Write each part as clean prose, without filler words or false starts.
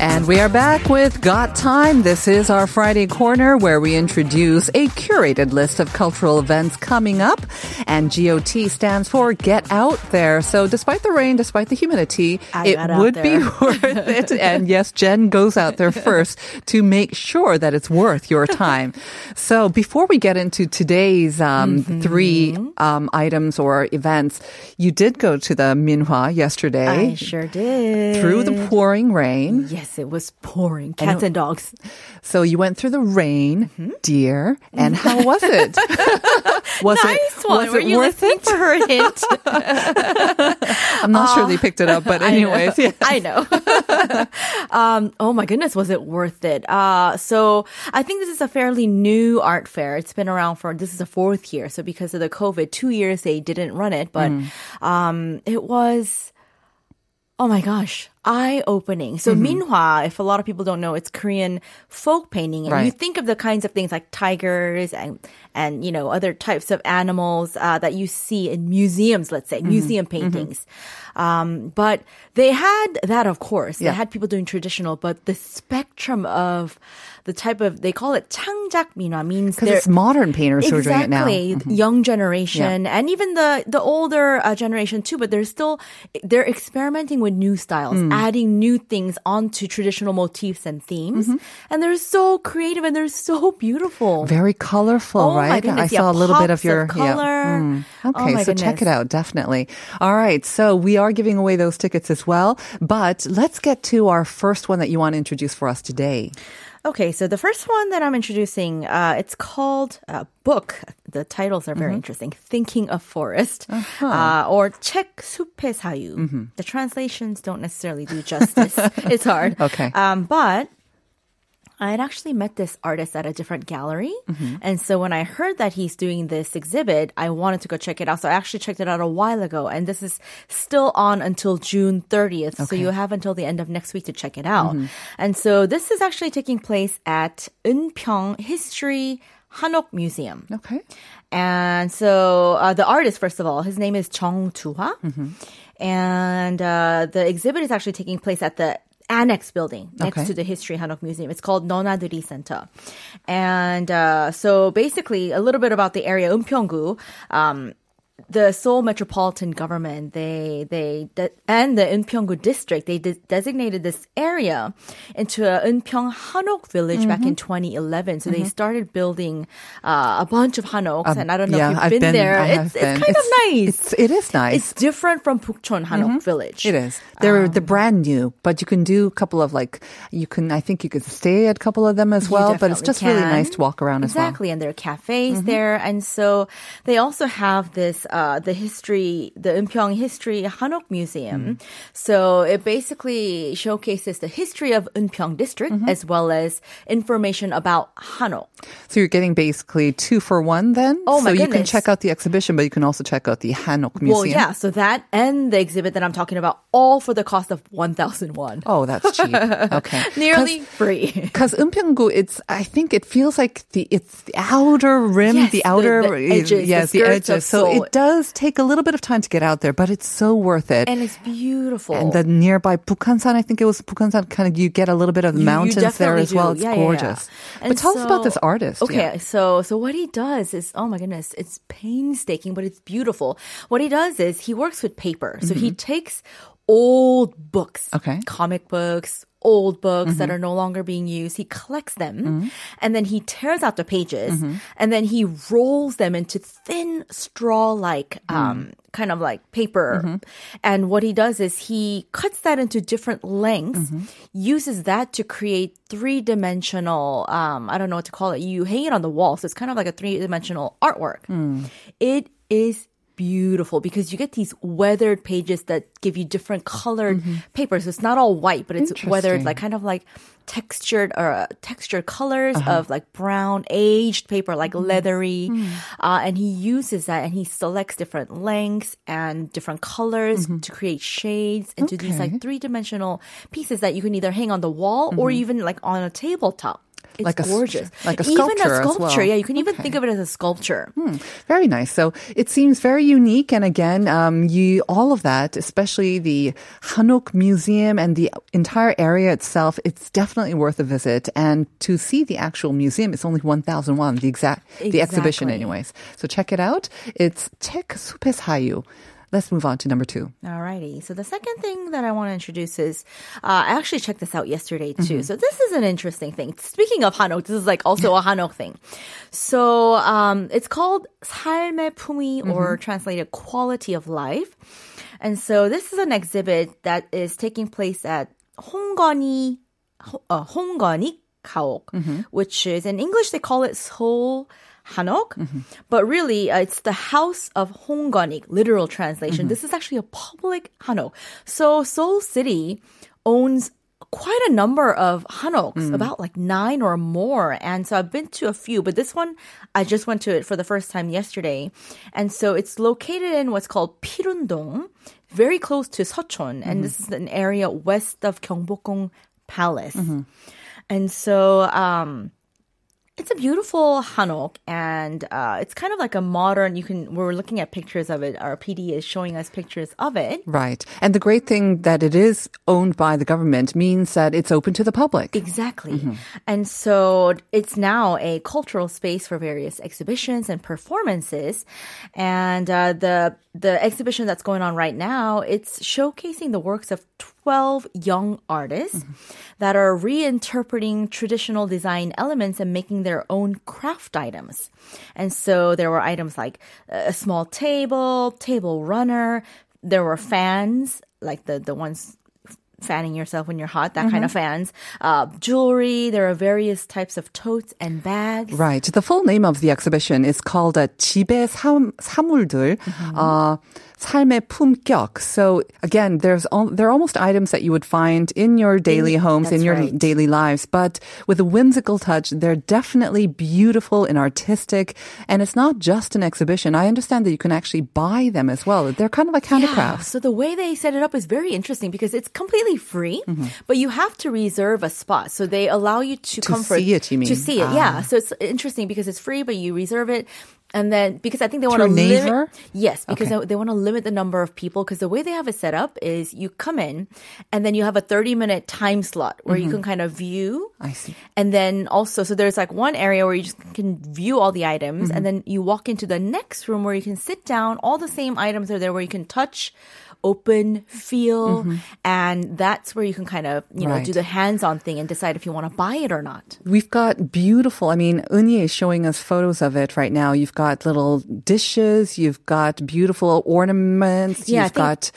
And we are back with Got Time. This is our Friday Corner where we introduce a curated list of cultural events coming up. And GOT stands for Get Out There. So despite the rain, despite the humidity, it would be worth it. And yes, Jen goes out there first to make sure that it's worth your time. So before we get into today's three items or events, you did go to the Minhwa yesterday. I sure did. Through the pouring rain. Yes. It was pouring. Cats and dogs. So you went through the rain, dear. And how was it? Were you listening for her hint? I'm not sure they picked it up, but anyways. I know. Oh my goodness, was it worth it? So I think this is a fairly new art fair. It's been around for, this is the fourth year. So because of the COVID, 2 years they didn't run it, but it was, oh my gosh, eye-opening. So Minhwa, if a lot of people don't know, it's Korean folk painting. And you think of the kinds of things like tigers and you know, other types of animals that you see in museums, let's say, museum paintings. But they had that, of course. Yeah. They had people doing traditional, but the spectrum of the type of, they call it changjak minhwa, means because it's modern painters who are doing it now. Exactly. Young generation and even the older generation too, but they're experimenting with new styles. Adding new things onto traditional motifs and themes. And they're so creative and they're so beautiful. Very colorful, right? My goodness, I saw a little bit of your color. Okay, so check it out, definitely. All right, so we are giving away those tickets as well. But let's get to our first one that you want to introduce for us today. Okay, so the first one that I'm introducing, it's called a book. The titles are very interesting. Thinking of Forest or Czech Supesayu. The translations don't necessarily do justice. It's hard. Okay. But I had actually met this artist at a different gallery. And so when I heard that he's doing this exhibit, I wanted to go check it out. So I actually checked it out a while ago. And this is still on until June 30th. Okay. So you have until the end of next week to check it out. And so this is actually taking place at Eunpyeong History Hanok Museum. Okay. And so the artist, first of all, his name is Jung Ju-ha. And the exhibit is actually taking place at the Annex building next to the History Hanok Museum. It's called Nonaduri Center. And so basically, a little bit about the area, Eunpyeonggu, the Seoul Metropolitan Government, and the Eunpyeonggu district, they designated this area into a Eunpyeong Hanok village back in 2011. So they started building a bunch of Hanoks, and I don't know if you've been there. It's kind of nice. It is nice. It's different from Pukchon Hanok village. It is. They're brand new, but you can do a couple of I think you could stay at a couple of them as well. But it's just really nice to walk around as well. Exactly, and there are cafes there, and so they also have this. The Eunpyeong History Hanok Museum. So it basically showcases the history of Eunpyeong District as well as information about Hanok. So you're getting basically 2 for 1 then? Oh my goodness. So you can check out the exhibition, but you can also check out the Hanok Museum. Well, yeah. So that and the exhibit that I'm talking about, all for the cost of 1,000 won. Oh, that's cheap. Okay. Nearly free. Because Eunpyeonggu, I think it feels like it's the outer rim, the outer edges. Yes, the edges. Of Seoul. So it does take a little bit of time to get out there, but it's so worth it. And it's beautiful. And the nearby Bukhansan, I think it was Bukhansan, kind of you get a little bit of the mountains there as well. It's gorgeous. Yeah. But tell us about this artist. Okay, so what he does is, oh my goodness, it's painstaking, but it's beautiful. What he does is he works with paper. So he takes old books, comic books, old books that are no longer being used. He collects them and then he tears out the pages and then he rolls them into thin straw-like kind of like paper. And what he does is he cuts that into different lengths, uses that to create three-dimensional, I don't know what to call it. You hang it on the wall, so it's kind of like a three-dimensional artwork. It is beautiful because you get these weathered pages that give you different colored papers. So it's not all white, but it's weathered, like kind of like textured or textured colors of like brown aged paper, like leathery. And he uses that and he selects different lengths and different colors to create shades into these like three-dimensional pieces that you can either hang on the wall or even like on a tabletop. It's like gorgeous. Like a sculpture. Even a sculpture. As well. Yeah, you can even think of it as a sculpture. Very nice. So it seems very unique. And again, all of that, especially the Hanok Museum and the entire area itself, it's definitely worth a visit. And to see the actual museum, it's only 1,000 won, the exhibition anyways. So check it out. It's Czech Supesayu. Let's move on to number 2. Alrighty. So the second thing that I want to introduce is, I actually checked this out yesterday too. So this is an interesting thing. Speaking of Hanok, this is like also a Hanok thing. So it's called 삶의 품위, or translated quality of life. And so this is an exhibit that is taking place at Hongani Kaok, which is, in English they call it Seoul Hanok, but really it's the House of Hongani, literal translation. This is actually a public Hanok. So Seoul City owns quite a number of Hanoks, about like 9 or more. And so I've been to a few, but this one, I just went to it for the first time yesterday. And so it's located in what's called Pirundong, very close to Seochon. And this is an area west of Gyeongbokgung Palace. And so... it's a beautiful Hanok, and it's kind of like a modern, we're looking at pictures of it. Our PD is showing us pictures of it. Right. And the great thing that it is owned by the government means that it's open to the public. Exactly. And so it's now a cultural space for various exhibitions and performances. And the exhibition that's going on right now, it's showcasing the works of 12 young artists that are reinterpreting traditional design elements and making their own craft items. And so there were items like a small table, table runner. There were fans, like the ones fanning yourself when you're hot, that kind of fans. Jewelry, there are various types of totes and bags. Right. The full name of the exhibition is called 집의 사물들, 삶의 품격. So again, there are almost items that you would find in your daily homes, in your daily lives, but with a whimsical touch. They're definitely beautiful and artistic, and it's not just an exhibition. I understand that you can actually buy them as well. They're kind of like handicrafts. So the way they set it up is very interesting because it's completely free, but you have to reserve a spot. So they allow you to see it. Yeah. So it's interesting because it's free, but you reserve it. And then, because I think they want to limit... Yes, because they want to limit the number of people, because the way they have it set up is you come in and then you have a 30-minute time slot where you can kind of view. I see. And then also, so there's like one area where you just can view all the items and then you walk into the next room where you can sit down. All the same items are there where you can touch, open, feel, and that's where you can kind of, do the hands-on thing and decide if you want to buy it or not. We've got beautiful, Eunye is showing us photos of it right now. You've got little dishes, you've got beautiful ornaments, you've got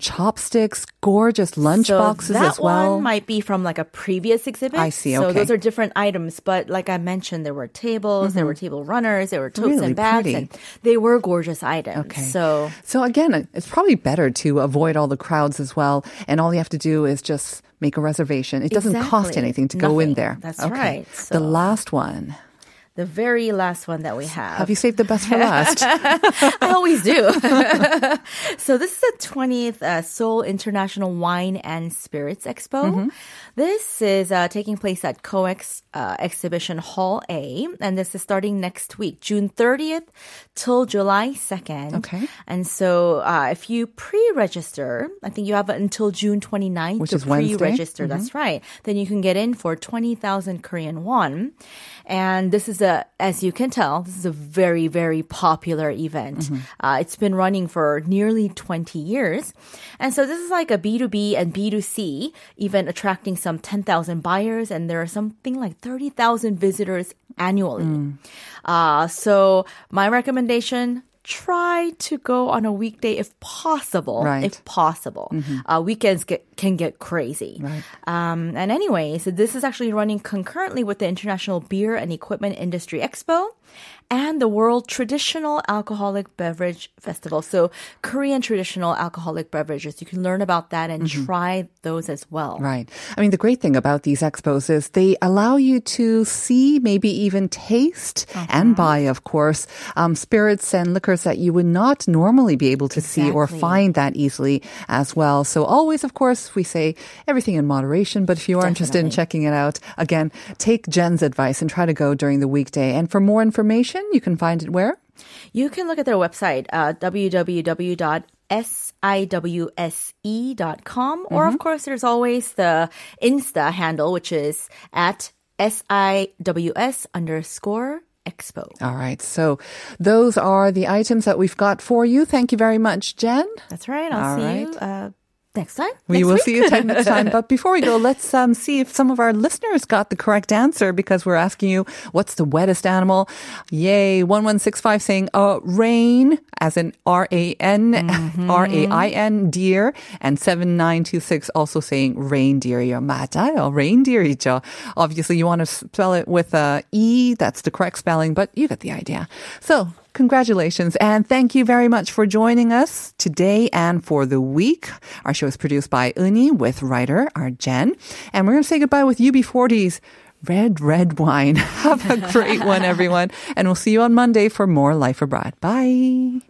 chopsticks, gorgeous lunchboxes as well. That one might be from like a previous exhibit. I see, okay. So those are different items, but like I mentioned, there were tables, there were table runners, there were totes and bags, and they were gorgeous items. Okay. So again, it's probably better to avoid all the crowds as well. And all you have to do is just make a reservation. It doesn't cost anything to go in there. That's right. So. The last one. The very last one that we have. Have you saved the best for last? I always do. So this is the 20th Seoul International Wine and Spirits Expo. This is taking place at Coex Exhibition Hall A. And this is starting next week, June 30th till July 2nd. Okay. And so if you pre-register, I think you have until June 29th which to is pre-register. Wednesday. That's right. Then you can get in for 20,000 Korean won. And this is as you can tell, this is a very, very popular event. It's been running for nearly 20 years. And so this is like a B2B and B2C event attracting some 10,000 buyers, and there are something like 30,000 visitors annually. So my recommendation, try to go on a weekday if possible. Right. If possible. Weekends can get crazy. Right. And anyway, so this is actually running concurrently with the International Beer and Equipment Industry Expo and the World Traditional Alcoholic Beverage Festival. So Korean traditional alcoholic beverages, you can learn about that and try those as well. Right. I mean, the great thing about these expos is they allow you to see, maybe even taste and buy, of course, spirits and liquors that you would not normally be able to see or find that easily as well. So always, of course, we say everything in moderation, but if you are interested in checking it out, again, take Jen's advice and try to go during the weekday. And for more information, you can find it where? You can look at their website, www.siwse.com, or of course, there's always the Insta handle, which is at SIWS_Expo. All right. So those are the items that we've got for you. Thank you very much, Jen. That's right. I'll see you. Next time. We will see you next time. But before we go, let's see if some of our listeners got the correct answer, because we're asking you, what's the wettest animal? Yay. 1165 saying rain, as in R-A-N, R-A-I-N, deer. And 7926 also saying reindeer이요. 맞아요. reindeer이죠. Obviously, you want to spell it with E. That's the correct spelling, but you get the idea. So, congratulations, and thank you very much for joining us today and for the week. Our show is produced by Eunhee with writer, our Jen. And we're going to say goodbye with UB40's Red, Red Wine. Have a great one, everyone. And we'll see you on Monday for more Life Abroad. Bye.